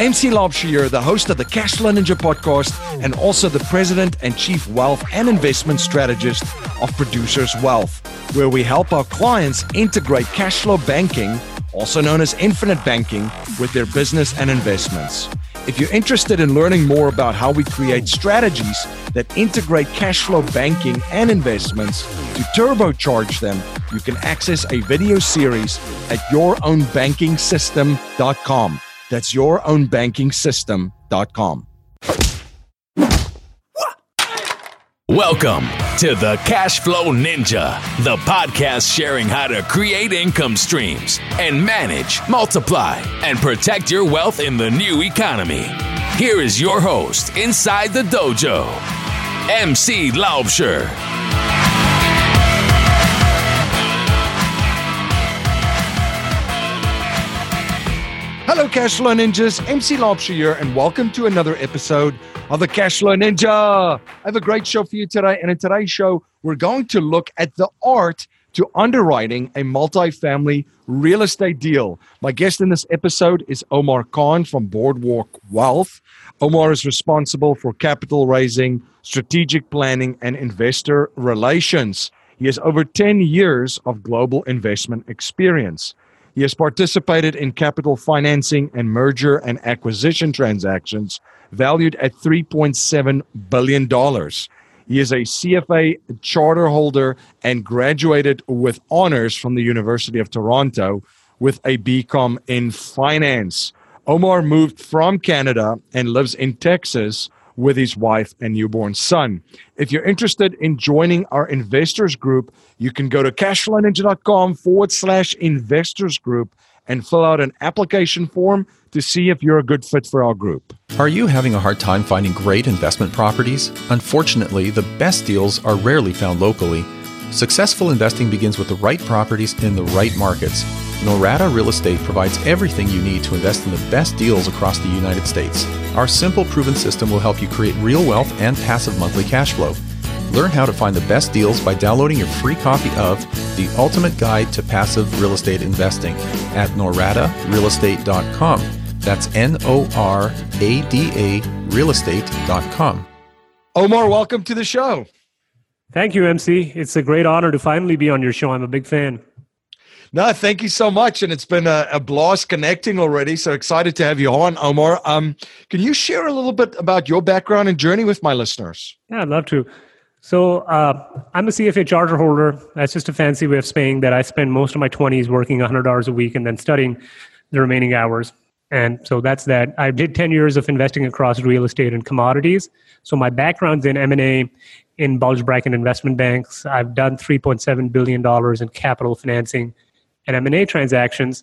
M.C. Laubscher, the host of the Cashflow Ninja podcast and also the president and chief wealth and investment strategist of Producers Wealth, where we help our clients integrate cash flow banking, also known as infinite banking, with their business and investments. If you're interested in learning more about how we create strategies that integrate cash flow banking and investments to turbocharge them, you can access a video series at yourownbankingsystem.com. That's yourownbankingsystem.com. Welcome to the Cashflow Ninja, the podcast sharing how to create income streams and manage, multiply, and protect your wealth in the new economy. Here is your host inside the dojo, MC Laubscher. Hello, Cashflow Ninjas. MC Laubscher here, and welcome to another episode of the Cashflow Ninja. I have a great show for you today, and in today's show, we're going to look at the art to underwriting a multifamily real estate deal. My guest in this episode is Omar Khan from Boardwalk Wealth. Omar is responsible for capital raising, strategic planning, and investor relations. He has over 10 years of global investment experience. He has participated in capital financing and merger and acquisition transactions valued at $3.7 billion. He is a CFA charter holder and graduated with honors from the University of Toronto with a BCom in finance. Omar moved from Canada and lives in Texas with his wife and newborn son. If you're interested in joining our investors group, you can go to cashflowninja.com/investors group and fill out an application form to see if you're a good fit for our group. Are you having a hard time finding great investment properties? Unfortunately, the best deals are rarely found locally. Successful investing begins with the right properties in the right markets. Norada Real Estate provides everything you need to invest in the best deals across the United States. Our simple, proven system will help you create real wealth and passive monthly cash flow. Learn how to find the best deals by downloading your free copy of The Ultimate Guide to Passive Real Estate Investing at noradarealestate.com. That's N-O-R-A-D-A realestate.com. Omar, welcome to the show. Thank you, MC. It's a great honor to finally be on your show. I'm a big fan. No, thank you so much. And it's been a blast connecting already. So excited to have you on, Omar. Can you share a little bit about your background and journey with my listeners? Yeah, I'd love to. So I'm a CFA charter holder. That's just a fancy way of saying that I spend most of my 20s working 100 hours a week and then studying the remaining hours. And so that's that. I did 10 years of investing across real estate and commodities. So my background's in M&A, in bulge bracket investment banks. I've done $3.7 billion in capital financing and M&A transactions.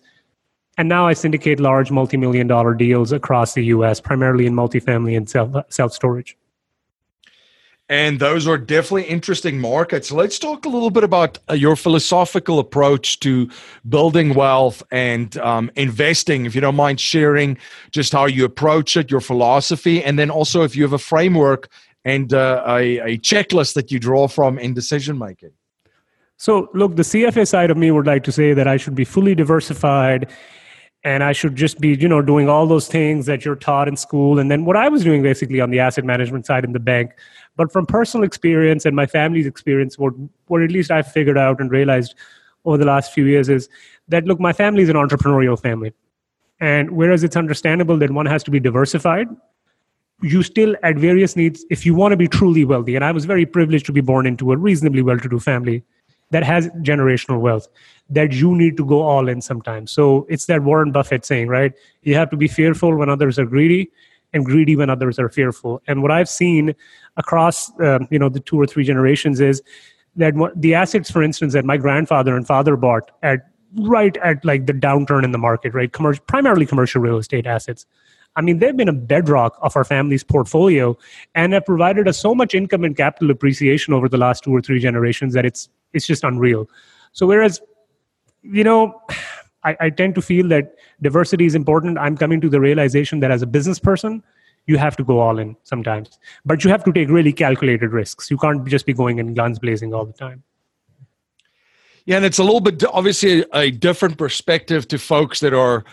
And now I syndicate large multi-million dollar deals across the U.S., primarily in multifamily and self-storage. And those are definitely interesting markets. Let's talk a little bit about your philosophical approach to building wealth and investing. If you don't mind sharing just how you approach it, your philosophy, and then also if you have a framework and a checklist that you draw from in decision-making. So look, the CFA side of me would like to say that I should be fully diversified and I should just be, doing all those things that you're taught in school. And then what I was doing basically on the asset management side in the bank. But from personal experience and my family's experience, what at least I figured out and realized over the last few years is that, look, my family is an entrepreneurial family. And whereas it's understandable that one has to be diversified, you still at various needs, if you want to be truly wealthy. And I was very privileged to be born into a reasonably well-to-do family that has generational wealth, that you need to go all in sometimes. So it's that Warren Buffett saying, right? You have to be fearful when others are greedy and greedy when others are fearful. And what I've seen across the 2 or 3 generations is that the assets, for instance, that my grandfather and father bought right at like the downturn in the market, right? Primarily commercial real estate assets. I mean, they've been a bedrock of our family's portfolio and have provided us so much income and capital appreciation over the last 2 or 3 generations that it's just unreal. So whereas, I tend to feel that diversity is important, I'm coming to the realization that as a business person, you have to go all in sometimes. But you have to take really calculated risks. You can't just be going in guns blazing all the time. Yeah, and it's a little bit, obviously, a different perspective to folks that are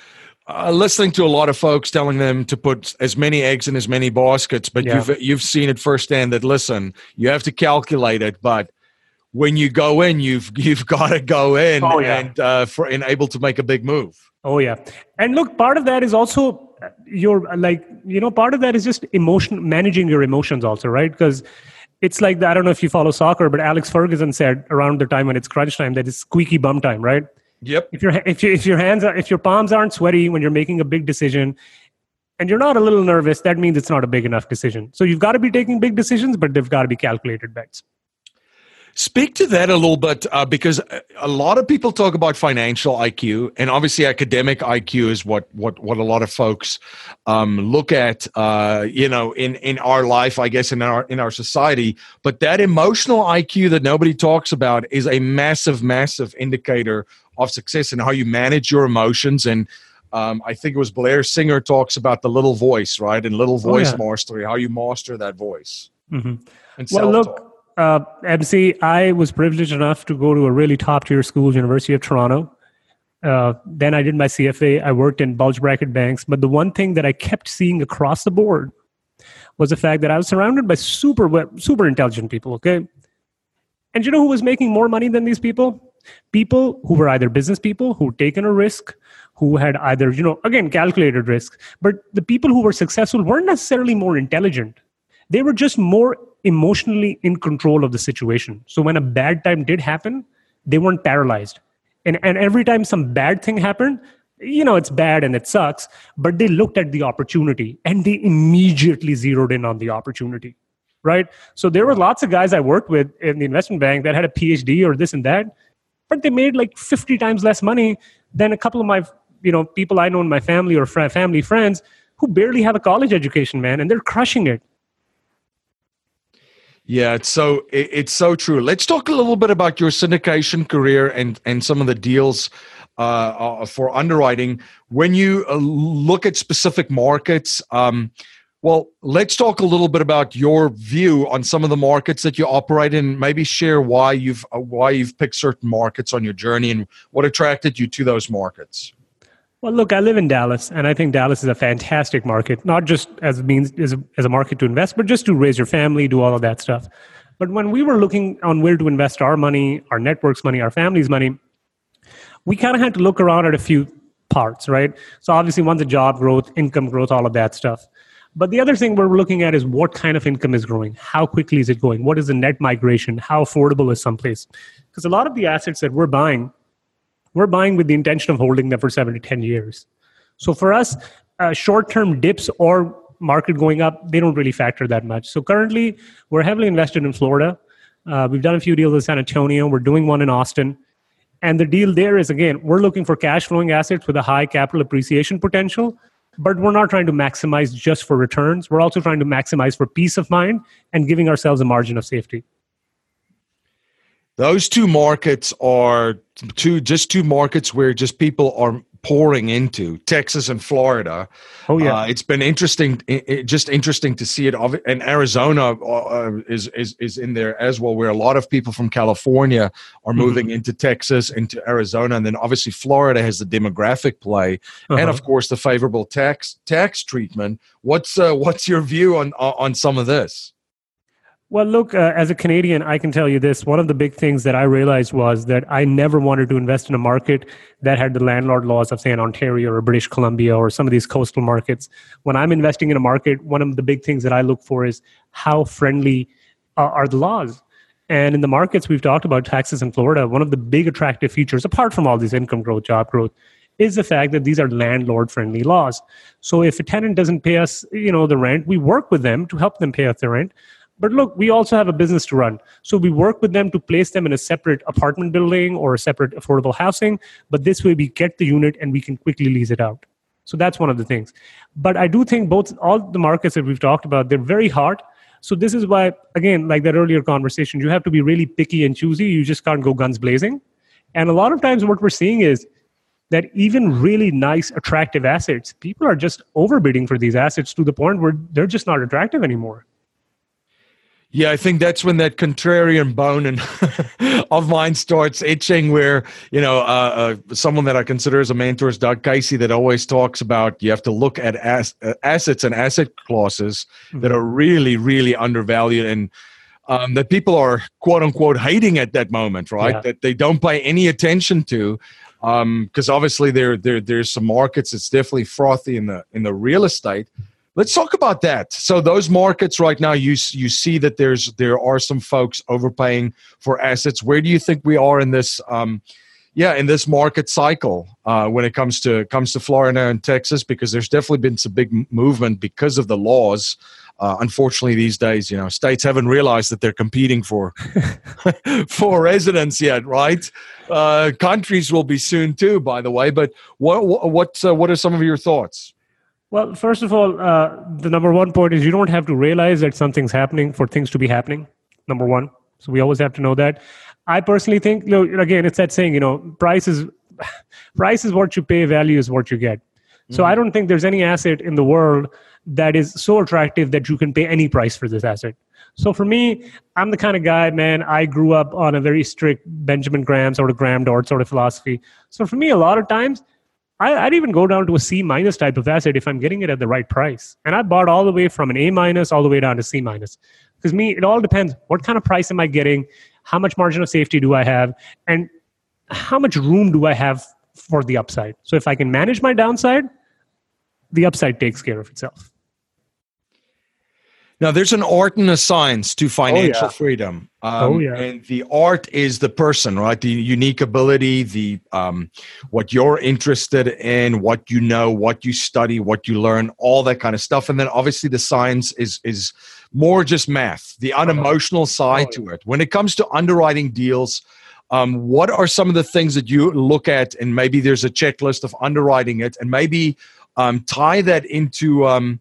listening to a lot of folks telling them to put as many eggs in as many baskets, but you've seen it firsthand that, listen, you have to calculate it, but when you go in, you've got to go in and able to make a big move. Oh yeah. And look, part of that is also part of that is just emotion, managing your emotions also, right? Because it's like, I don't know if you follow soccer, but Alex Ferguson said around the time when it's crunch time that it's squeaky bum time, right? Yep. If your palms aren't sweaty when you're making a big decision and you're not a little nervous, that means it's not a big enough decision. So you've got to be taking big decisions, but they've got to be calculated bets. Speak to that a little bit, because a lot of people talk about financial IQ, and obviously academic IQ is what a lot of folks look at, in our life, I guess, in our society. But that emotional IQ that nobody talks about is a massive, massive indicator of success and how you manage your emotions. And I think it was Blair Singer talks about the little voice, right? And little voice mastery, how you master that voice. Mm-hmm. And self-talk. Well, look. MC, I was privileged enough to go to a really top-tier school, University of Toronto. Then I did my CFA. I worked in bulge bracket banks. But the one thing that I kept seeing across the board was the fact that I was surrounded by super intelligent people, okay? And you know who was making more money than these people? People who were either business people, who'd taken a risk, who had either, calculated risk. But the people who were successful weren't necessarily more intelligent. They were just more emotionally in control of the situation. So when a bad time did happen, they weren't paralyzed. And every time some bad thing happened, it's bad and it sucks, but they looked at the opportunity and they immediately zeroed in on the opportunity, right? So there were lots of guys I worked with in the investment bank that had a PhD or this and that, but they made like 50 times less money than a couple of my, people I know in my family or family friends who barely have a college education, man, and they're crushing it. Yeah, it's so true. Let's talk a little bit about your syndication career and some of the deals for underwriting. When you look at specific markets, let's talk a little bit about your view on some of the markets that you operate in. Maybe share why you've picked certain markets on your journey and what attracted you to those markets. Well, look, I live in Dallas, and I think Dallas is a fantastic market, not just as a market to invest, but just to raise your family, do all of that stuff. But when we were looking on where to invest our money, our network's money, our family's money, we kind of had to look around at a few parts, right? So obviously one's a job growth, income growth, all of that stuff. But the other thing we're looking at is what kind of income is growing? How quickly is it going? What is the net migration? How affordable is someplace? Because a lot of the assets that we're buying with the intention of holding them for 7 to 10 years. So for us, short-term dips or market going up, they don't really factor that much. So currently, we're heavily invested in Florida. We've done a few deals in San Antonio. We're doing one in Austin. And the deal there is, again, we're looking for cash flowing assets with a high capital appreciation potential, but we're not trying to maximize just for returns. We're also trying to maximize for peace of mind and giving ourselves a margin of safety. Those two markets are two markets where just people are pouring into, Texas and Florida. Oh yeah, it's been interesting. Just interesting to see it. And Arizona is in there as well, where a lot of people from California are moving into Texas, into Arizona, and then obviously Florida has the demographic play, and of course the favorable tax treatment. What's your view on some of this? Well, look, as a Canadian, I can tell you this. One of the big things that I realized was that I never wanted to invest in a market that had the landlord laws of, say, an Ontario or British Columbia or some of these coastal markets. When I'm investing in a market, one of the big things that I look for is how friendly are the laws. And in the markets we've talked about, Texas and Florida, one of the big attractive features, apart from all these income growth, job growth, is the fact that these are landlord-friendly laws. So if a tenant doesn't pay us, the rent, we work with them to help them pay us the rent. But look, we also have a business to run. So we work with them to place them in a separate apartment building or a separate affordable housing. But this way we get the unit and we can quickly lease it out. So that's one of the things. But I do think all the markets that we've talked about, they're very hard. So this is why, again, like that earlier conversation, you have to be really picky and choosy. You just can't go guns blazing. And a lot of times what we're seeing is that even really nice, attractive assets, people are just overbidding for these assets to the point where they're just not attractive anymore. Yeah, I think that's when that contrarian bone of mine starts itching where, you know, someone that I consider as a mentor is Doug Casey that always talks about you have to look at assets and asset classes that are really, really undervalued and that people are, quote unquote, hating at that moment, right? Yeah. That they don't pay any attention to because obviously there's some markets that's definitely frothy in the real estate. Let's talk about that. So those markets right now, you see that there are some folks overpaying for assets. Where do you think we are in this, in this market cycle when it comes to Florida and Texas? Because there's definitely been some big movement because of the laws. Unfortunately, these days, you know, states haven't realized that they're competing for for residents yet, right? Countries will be soon too, by the way. But what are some of your thoughts? Well, first of all, the number one point is you don't have to realize that something's happening for things to be happening, number one. So we always have to know that. I personally think, you know, again, it's that saying, you know, price is what you pay, value is what you get. Mm-hmm. So I don't think there's any asset in the world that is so attractive that you can pay any price for this asset. So for me, I'm the kind of guy, man, I grew up on a very strict Benjamin Graham sort of philosophy. So for me, a lot of times, I'd even go down to a C- type of asset if I'm getting it at the right price. And I bought all the way from an A- all the way down to C-. Because it all depends. What kind of price am I getting? How much margin of safety do I have? And how much room do I have for the upside? So if I can manage my downside, the upside takes care of itself. Now, there's an art and a science to financial freedom. And the art is the person, right? The unique ability, the what you're interested in, what you know, what you study, what you learn, all that kind of stuff. And then obviously the science is more just math, the unemotional side to it. When it comes to underwriting deals, what are some of the things that you look at? And maybe there's a checklist of underwriting it and maybe tie that into...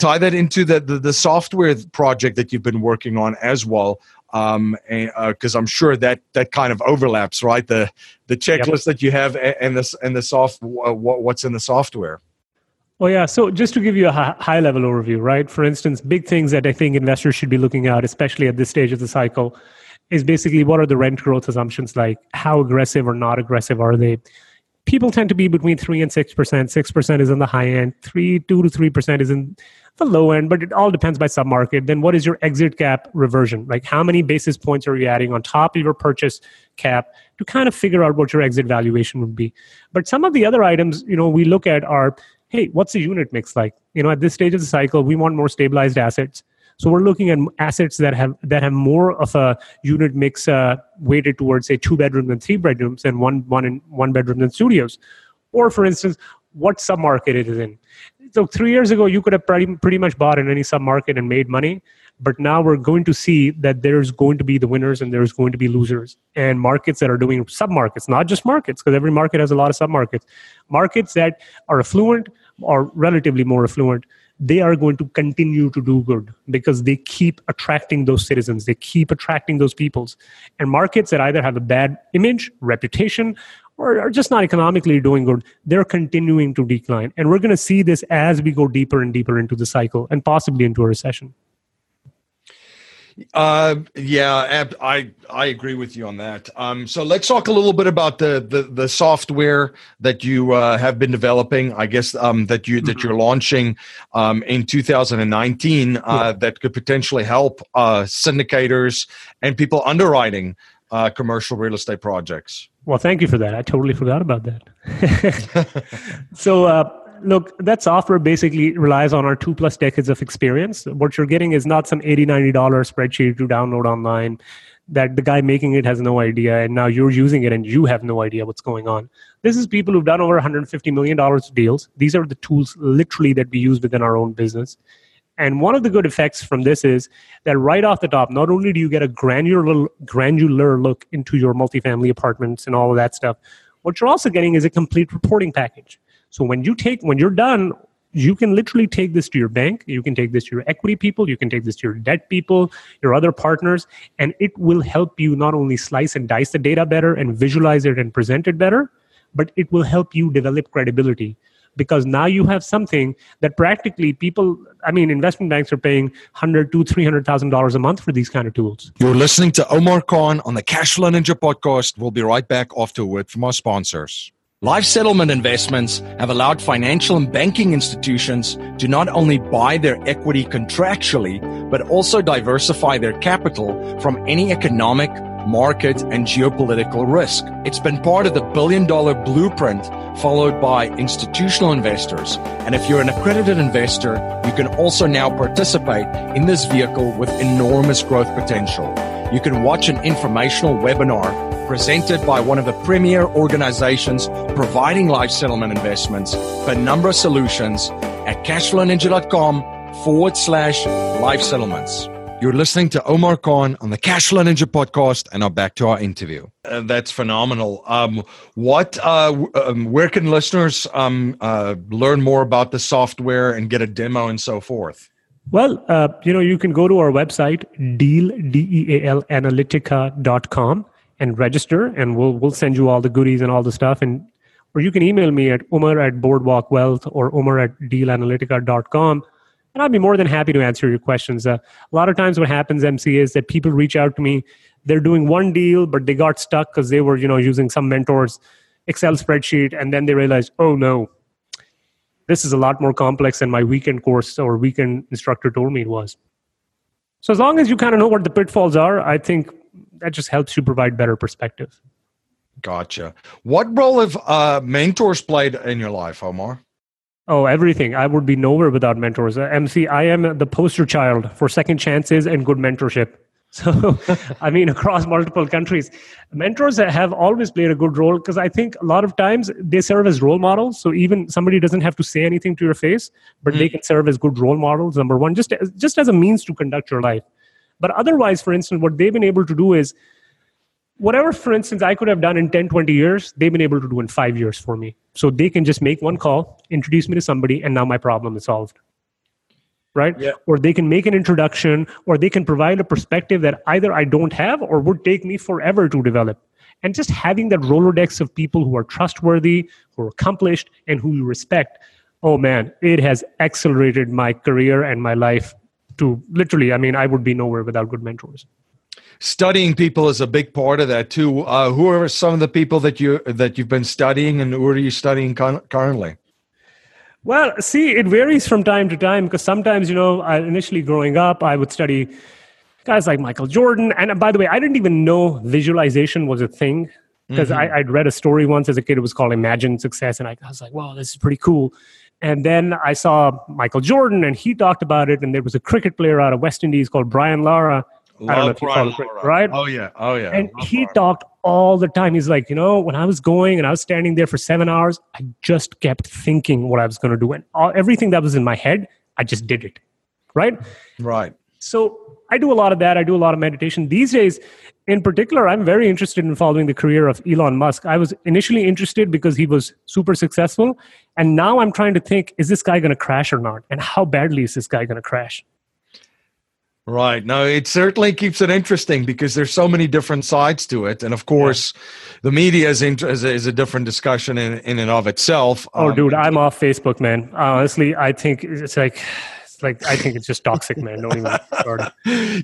tie that into the software project that you've been working on as well, because I'm sure that kind of overlaps, right? The checklist that you have what's in the software. Well, yeah. So just to give you a high level overview, right? For instance, big things that I think investors should be looking at, especially at this stage of the cycle, is basically what are the rent growth assumptions like? How aggressive or not aggressive are they? People tend to be between 3 and 6%. 6% is on the high end. 2 to 3% is in the low end, but it all depends by submarket. Then what is your exit cap reversion? Like how many basis points are you adding on top of your purchase cap to kind of figure out what your exit valuation would be? But some of the other items, you know, we look at are, hey, what's the unit mix like? You know, at this stage of the cycle, we want more stabilized assets. So we're looking at assets that have more of a unit mix weighted towards, say, 2 bedrooms and 3 bedrooms and one bedroom and studios. Or, for instance, what submarket it is in. So 3 years ago, you could have pretty much bought in any submarket and made money. But now we're going to see that there's going to be the winners and there's going to be losers. And markets that are doing submarkets, not just markets, because every market has a lot of submarkets. Markets that are affluent or relatively more affluent, they are going to continue to do good because they keep attracting those citizens. They keep attracting those peoples. And markets that either have a bad image, reputation, or are just not economically doing good, they're continuing to decline. And we're going to see this as we go deeper and deeper into the cycle and possibly into a recession. I agree with you on that. So let's talk a little bit about the software that you have been developing, I guess, that you're launching in 2019 that could potentially help syndicators and people underwriting commercial real estate projects. Well, thank you for that. I totally forgot about that. So, look, that software basically relies on our 2+ decades of experience. What you're getting is not some $80, $90 spreadsheet to download online that the guy making it has no idea, and now you're using it and you have no idea what's going on. This is people who've done over $150 million of deals. These are the tools literally that we use within our own business. And one of the good effects from this is that right off the top, not only do you get a granular look into your multifamily apartments and all of that stuff, what you're also getting is a complete reporting package. So when you're done, you can literally take this to your bank, you can take this to your equity people, you can take this to your debt people, your other partners, and it will help you not only slice and dice the data better and visualize it and present it better, but it will help you develop credibility. because now you have something that practically people, I mean, investment banks are paying $100,000, $200,000, $300,000 a month for these kind of tools. You're listening to Omar Khan on the Cashflow Ninja podcast. We'll be right back after a word from our sponsors. Life settlement investments have allowed financial and banking institutions to not only buy their equity contractually, but also diversify their capital from any economic, market, and geopolitical risk. It's been part of the billion-dollar blueprint followed by institutional investors. And if you're an accredited investor, you can also now participate in this vehicle with enormous growth potential. You can watch an informational webinar presented by one of the premier organizations providing life settlement investments, Penumbra Solutions, at cashflowninja.com/life settlements. You're listening to Omar Khan on the Cashflow Ninja podcast, and I'm back to our interview. That's phenomenal. Where can listeners learn more about the software and get a demo and so forth? Well, you can go to our website, dealanalytica.com. and register, and we'll send you all the goodies and all the stuff. And or you can email me at omar@boardwalkwealth or omar@dealanalytica.com. And I'd be more than happy to answer your questions. A lot of times what happens, MC, is that people reach out to me. They're doing one deal, but they got stuck because they were, using some mentor's Excel spreadsheet. And then they realized, oh no, this is a lot more complex than my weekend course or weekend instructor told me it was. So as long as you kind of know what the pitfalls are, I think that just helps you provide better perspective. Gotcha. What role have mentors played in your life, Omar? Oh, everything. I would be nowhere without mentors. MC, I am the poster child for second chances and good mentorship. So, I mean, across multiple countries, mentors have always played a good role because I think a lot of times they serve as role models. So even somebody doesn't have to say anything to your face, but they can serve as good role models, number one, just as a means to conduct your life. But otherwise, for instance, what they've been able to do is whatever, for instance, I could have done in 10, 20 years, they've been able to do in 5 years for me. So they can just make one call, introduce me to somebody, and now my problem is solved. Right? Yeah. Or they can make an introduction, or they can provide a perspective that either I don't have or would take me forever to develop. And just having that Rolodex of people who are trustworthy, who are accomplished, and who you respect, oh man, it has accelerated my career and my life. To literally, I mean, I would be nowhere without good mentors. Studying people is a big part of that too. Who are some of the people that you've been studying, and who are you studying currently? Well, see, it varies from time to time because sometimes, initially growing up, I would study guys like Michael Jordan. And by the way, I didn't even know visualization was a thing because I'd read a story once as a kid. It was called Imagine Success. And I was like, wow, this is pretty cool. And then I saw Michael Jordan, and he talked about it. And there was a cricket player out of West Indies called Brian Lara. I don't know if you follow cricket, right? Oh yeah. And he talked all the time. He's like, when I was going and I was standing there for 7 hours, I just kept thinking what I was going to do, and everything that was in my head, I just did it, right? Right. So I do a lot of that. I do a lot of meditation these days. In particular, I'm very interested in following the career of Elon Musk. I was initially interested because he was super successful. And now I'm trying to think, is this guy going to crash or not? And how badly is this guy going to crash? Right. No, it certainly keeps it interesting because there's so many different sides to it. And of course, the media is a different discussion in and of itself. Oh, dude, I'm off Facebook, man. Honestly, I think it's like... I think it's just toxic, man. Don't even start.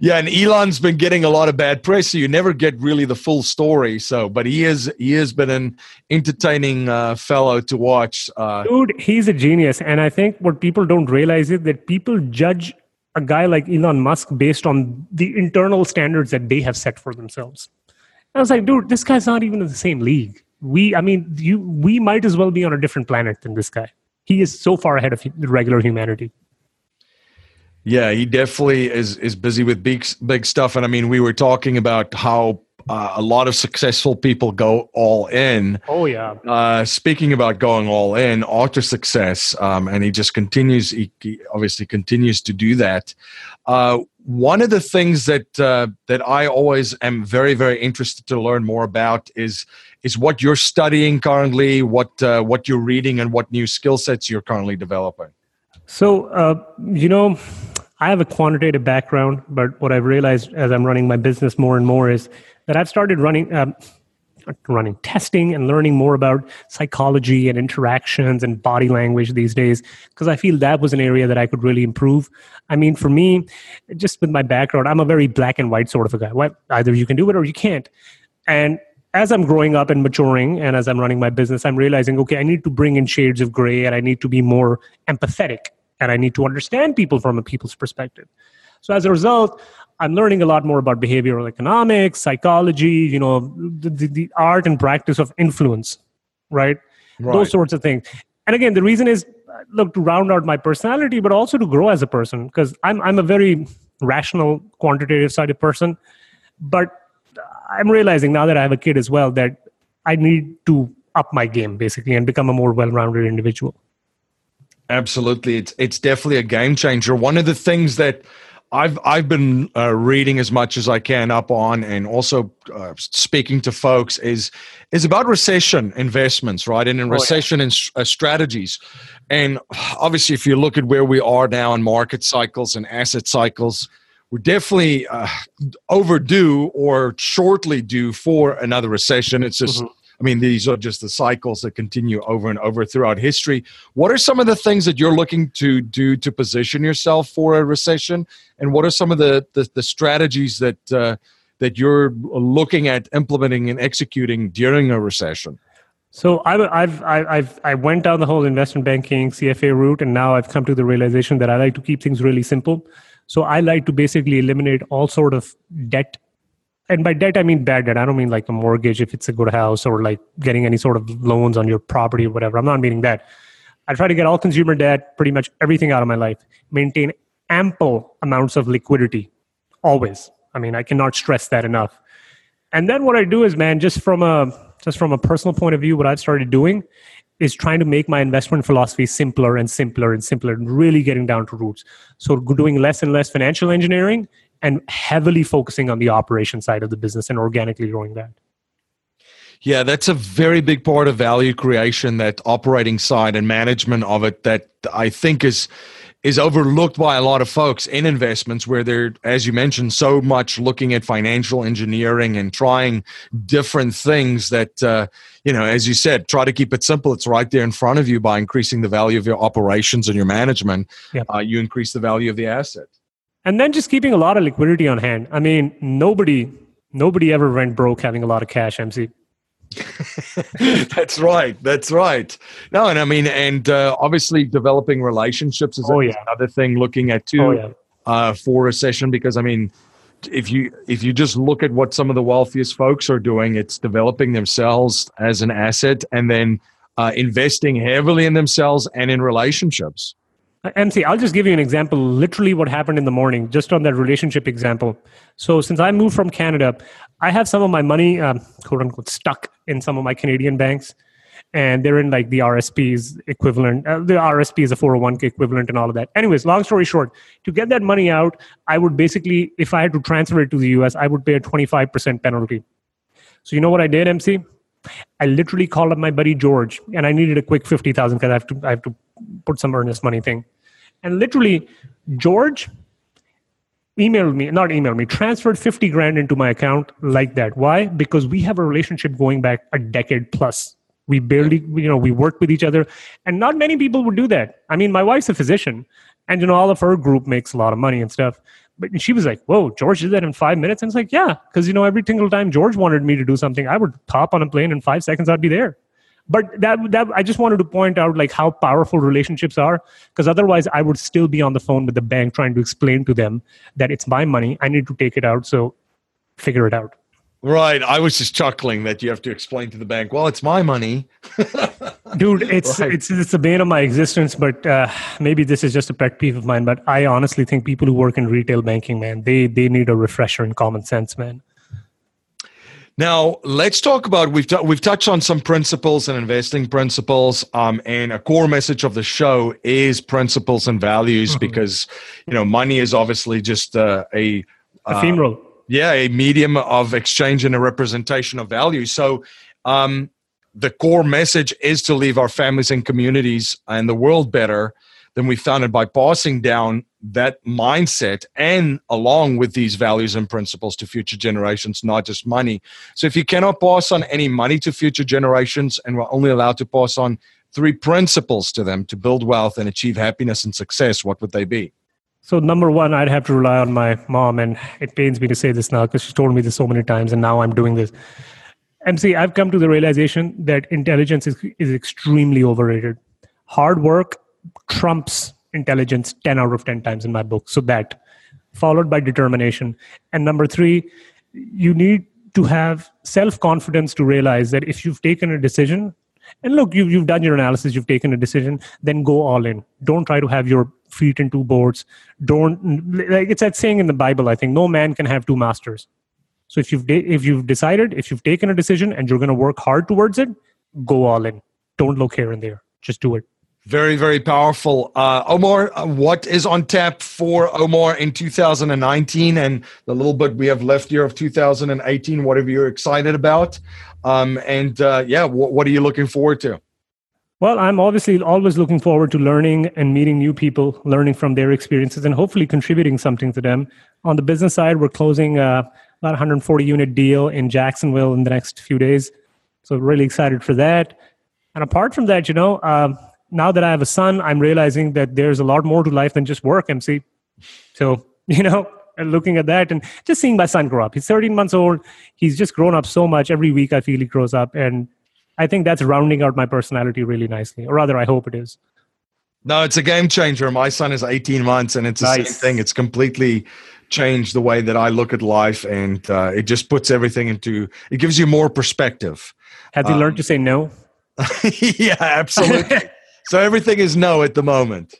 Yeah, and Elon's been getting a lot of bad press, so you never get really the full story. So, but he has been an entertaining fellow to watch. Dude, he's a genius, and I think what people don't realize is that people judge a guy like Elon Musk based on the internal standards that they have set for themselves. And I was like, dude, this guy's not even in the same league. We might as well be on a different planet than this guy. He is so far ahead of regular humanity. Yeah, he definitely is busy with big stuff. And I mean, we were talking about how a lot of successful people go all in. Oh, yeah. Speaking about going all in, after success, and he just continues, he obviously continues to do that. One of the things that I always am very, very interested to learn more about is what you're studying currently, what you're reading, and what new skill sets you're currently developing. So, I have a quantitative background, but what I've realized as I'm running my business more and more is that I've started running running testing and learning more about psychology and interactions and body language these days, because I feel that was an area that I could really improve. I mean, for me, just with my background, I'm a very black and white sort of a guy. Well, either you can do it or you can't. And as I'm growing up and maturing and as I'm running my business, I'm realizing, okay, I need to bring in shades of gray and I need to be more empathetic and I need to understand people from a people's perspective. So as a result, I'm learning a lot more about behavioral economics, psychology, you know, the art and practice of influence, right? Those sorts of things. And again, the reason is, look, to round out my personality, but also to grow as a person, because I'm a very rational, quantitative sided person. But I'm realizing now that I have a kid as well that I need to up my game basically and become a more well-rounded individual. Absolutely. It's definitely a game changer. One of the things that I've been reading as much as I can up on, and also speaking to folks is about recession investments, right? And in recession strategies. And obviously, if you look at where we are now in market cycles and asset cycles, we're definitely overdue or shortly due for another recession. It's just, I mean, these are just the cycles that continue over and over throughout history. What are some of the things that you're looking to do to position yourself for a recession? And what are some of the strategies that that you're looking at implementing and executing during a recession? So I went down the whole investment banking CFA route, and now I've come to the realization that I like to keep things really simple. So I like to basically eliminate all sort of debt. And by debt, I mean bad debt. I don't mean like a mortgage if it's a good house or like getting any sort of loans on your property or whatever. I'm not meaning that. I try to get all consumer debt, pretty much everything out of my life. Maintain ample amounts of liquidity, always. I mean, I cannot stress that enough. And then what I do is, man, just from a personal point of view, what I've started doing is trying to make my investment philosophy simpler and simpler and simpler and really getting down to roots. So doing less and less financial engineering and heavily focusing on the operation side of the business and organically growing that. Yeah, that's a very big part of value creation, that operating side and management of it, that I think is overlooked by a lot of folks in investments, where they're, as you mentioned, so much looking at financial engineering and trying different things that, you know, as you said, try to keep it simple. It's right there in front of you. By increasing the value of your operations and your management, you increase the value of the asset. And then just keeping a lot of liquidity on hand. I mean, nobody ever went broke having a lot of cash, MC. That's right. No, and I mean, and obviously developing relationships is another thing looking at too for recession, because I mean, if you just look at what some of the wealthiest folks are doing, it's developing themselves as an asset and then investing heavily in themselves and in relationships. MC, I'll just give you an example, literally what happened in the morning, just on that relationship example. So since I moved from Canada, I have some of my money, quote unquote, stuck in some of my Canadian banks. And they're in like the RSP's equivalent. The RSP is a 401k equivalent and all of that. Anyways, long story short, to get that money out, I would basically, if I had to transfer it to the US, I would pay a 25% penalty. So you know what I did, MC? I literally called up my buddy George, and I needed a quick 50,000 because I have to put some earnest money thing. And literally, George transferred 50 grand into my account like that. Why? Because we have a relationship going back a decade plus. We barely, we work with each other, and not many people would do that. I mean, my wife's a physician, and all of her group makes a lot of money and stuff. But she was like, whoa, George did that in 5 minutes? And it's like, yeah, because, every single time George wanted me to do something, I would hop on a plane in 5 seconds, I'd be there. But that I just wanted to point out like how powerful relationships are, because otherwise I would still be on the phone with the bank trying to explain to them that it's my money, I need to take it out, so figure it out. Right. I was just chuckling that you have to explain to the bank, well, it's my money. Dude, it's the bane of my existence, but maybe this is just a pet peeve of mine, but I honestly think people who work in retail banking, man, they need a refresher in common sense, man. Now, let's talk about, we've touched on some principles and investing principles, and a core message of the show is principles and values, because, money is obviously just ephemeral. A medium of exchange and a representation of value. So the core message is to leave our families and communities and the world better. then we found that by passing down that mindset and along with these values and principles to future generations, not just money. So if you cannot pass on any money to future generations, and we're only allowed to pass on 3 principles to them to build wealth and achieve happiness and success, what would they be? So number one, I'd have to rely on my mom. And it pains me to say this now because she's told me this so many times and now I'm doing this. MC, I've come to the realization that intelligence is extremely overrated. Hard work trumps intelligence 10 out of 10 times in my book. So that, followed by determination. And number 3, you need to have self-confidence to realize that if you've taken a decision, and look, you've done your analysis, you've taken a decision, then go all in. Don't try to have your feet in 2 boards. Don't, like it's that saying in the Bible, I think, no man can have 2 masters. So if you've decided, if you've taken a decision and you're going to work hard towards it, go all in. Don't look here and there. Just do it. Very, very powerful. Omar, what is on tap for Omar in 2019 and the little bit we have left here of 2018, whatever you're excited about? What are you looking forward to? Well, I'm obviously always looking forward to learning and meeting new people, learning from their experiences and hopefully contributing something to them. On the business side, we're closing about 140-unit deal in Jacksonville in the next few days. So really excited for that. And apart from that, now that I have a son, I'm realizing that there's a lot more to life than just work, MC. So, looking at that and just seeing my son grow up. He's 13 months old. He's just grown up so much. Every week I feel he grows up. And I think that's rounding out my personality really nicely. Or rather, I hope it is. No, it's a game changer. My son is 18 months and it's the same thing. It's completely changed the way that I look at life. And it just puts everything it gives you more perspective. Have you learned to say no? Yeah, absolutely. So everything is no at the moment.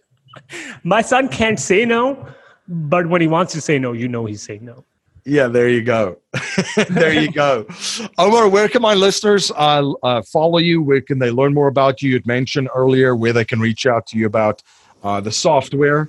My son can't say no, but when he wants to say no, he's saying no. Yeah, there you go. There you go. Omar, where can my listeners follow you? Where can they learn more about you? You'd mentioned earlier where they can reach out to you about the software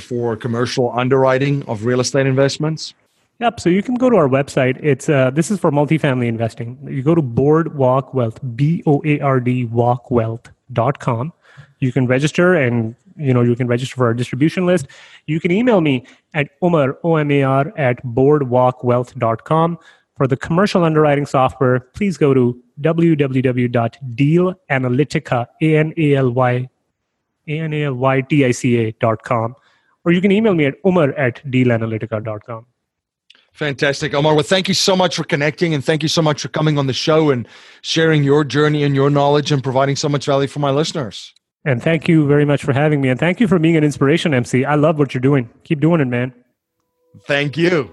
for commercial underwriting of real estate investments. Yep. So you can go to our website. It's this is for multifamily investing. You go to Boardwalk Wealth, BOARD walkwealth.com. You can register and, you can register for our distribution list. You can email me at Omar, OMAR at boardwalkwealth.com. For the commercial underwriting software, please go to www.dealanalytica, analytica.com. Or you can email me at Omar at dealanalytica.com. Fantastic, Omar. Well, thank you so much for connecting and thank you so much for coming on the show and sharing your journey and your knowledge and providing so much value for my listeners. And thank you very much for having me. And thank you for being an inspiration, MC. I love what you're doing. Keep doing it, man. Thank you.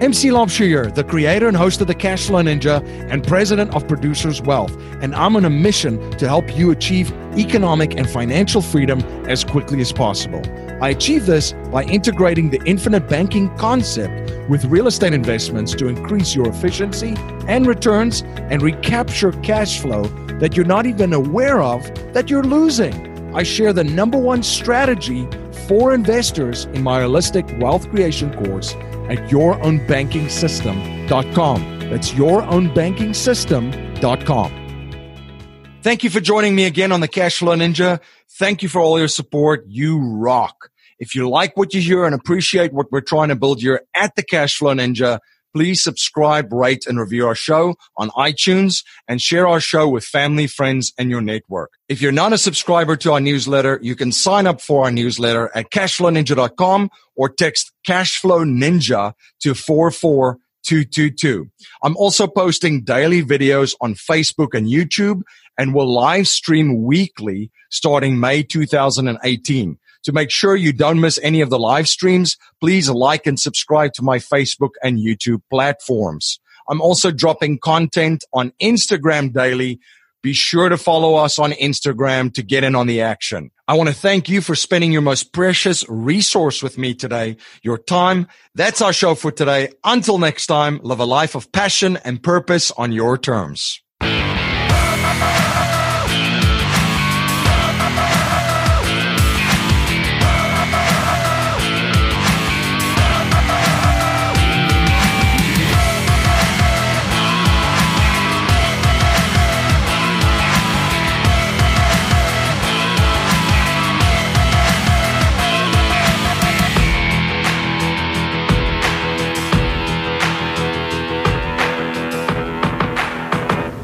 M.C. Laubscher, the creator and host of the Cashflow Ninja and president of Producers Wealth. And I'm on a mission to help you achieve economic and financial freedom as quickly as possible. I achieve this by integrating the infinite banking concept with real estate investments to increase your efficiency and returns and recapture cash flow that you're not even aware of that you're losing. I share the #1 strategy for investors in my holistic wealth creation course at yourownbankingsystem.com. That's yourownbankingsystem.com. Thank you for joining me again on the Cashflow Ninja. Thank you for all your support. You rock. If you like what you hear and appreciate what we're trying to build here at the Cashflow Ninja, please subscribe, rate, and review our show on iTunes and share our show with family, friends, and your network. If you're not a subscriber to our newsletter, you can sign up for our newsletter at cashflowninja.com or text Cashflow Ninja to 44222. I'm also posting daily videos on Facebook and YouTube and will live stream weekly starting May 2018. To make sure you don't miss any of the live streams, please like and subscribe to my Facebook and YouTube platforms. I'm also dropping content on Instagram daily. Be sure to follow us on Instagram to get in on the action. I want to thank you for spending your most precious resource with me today, your time. That's our show for today. Until next time, live a life of passion and purpose on your terms.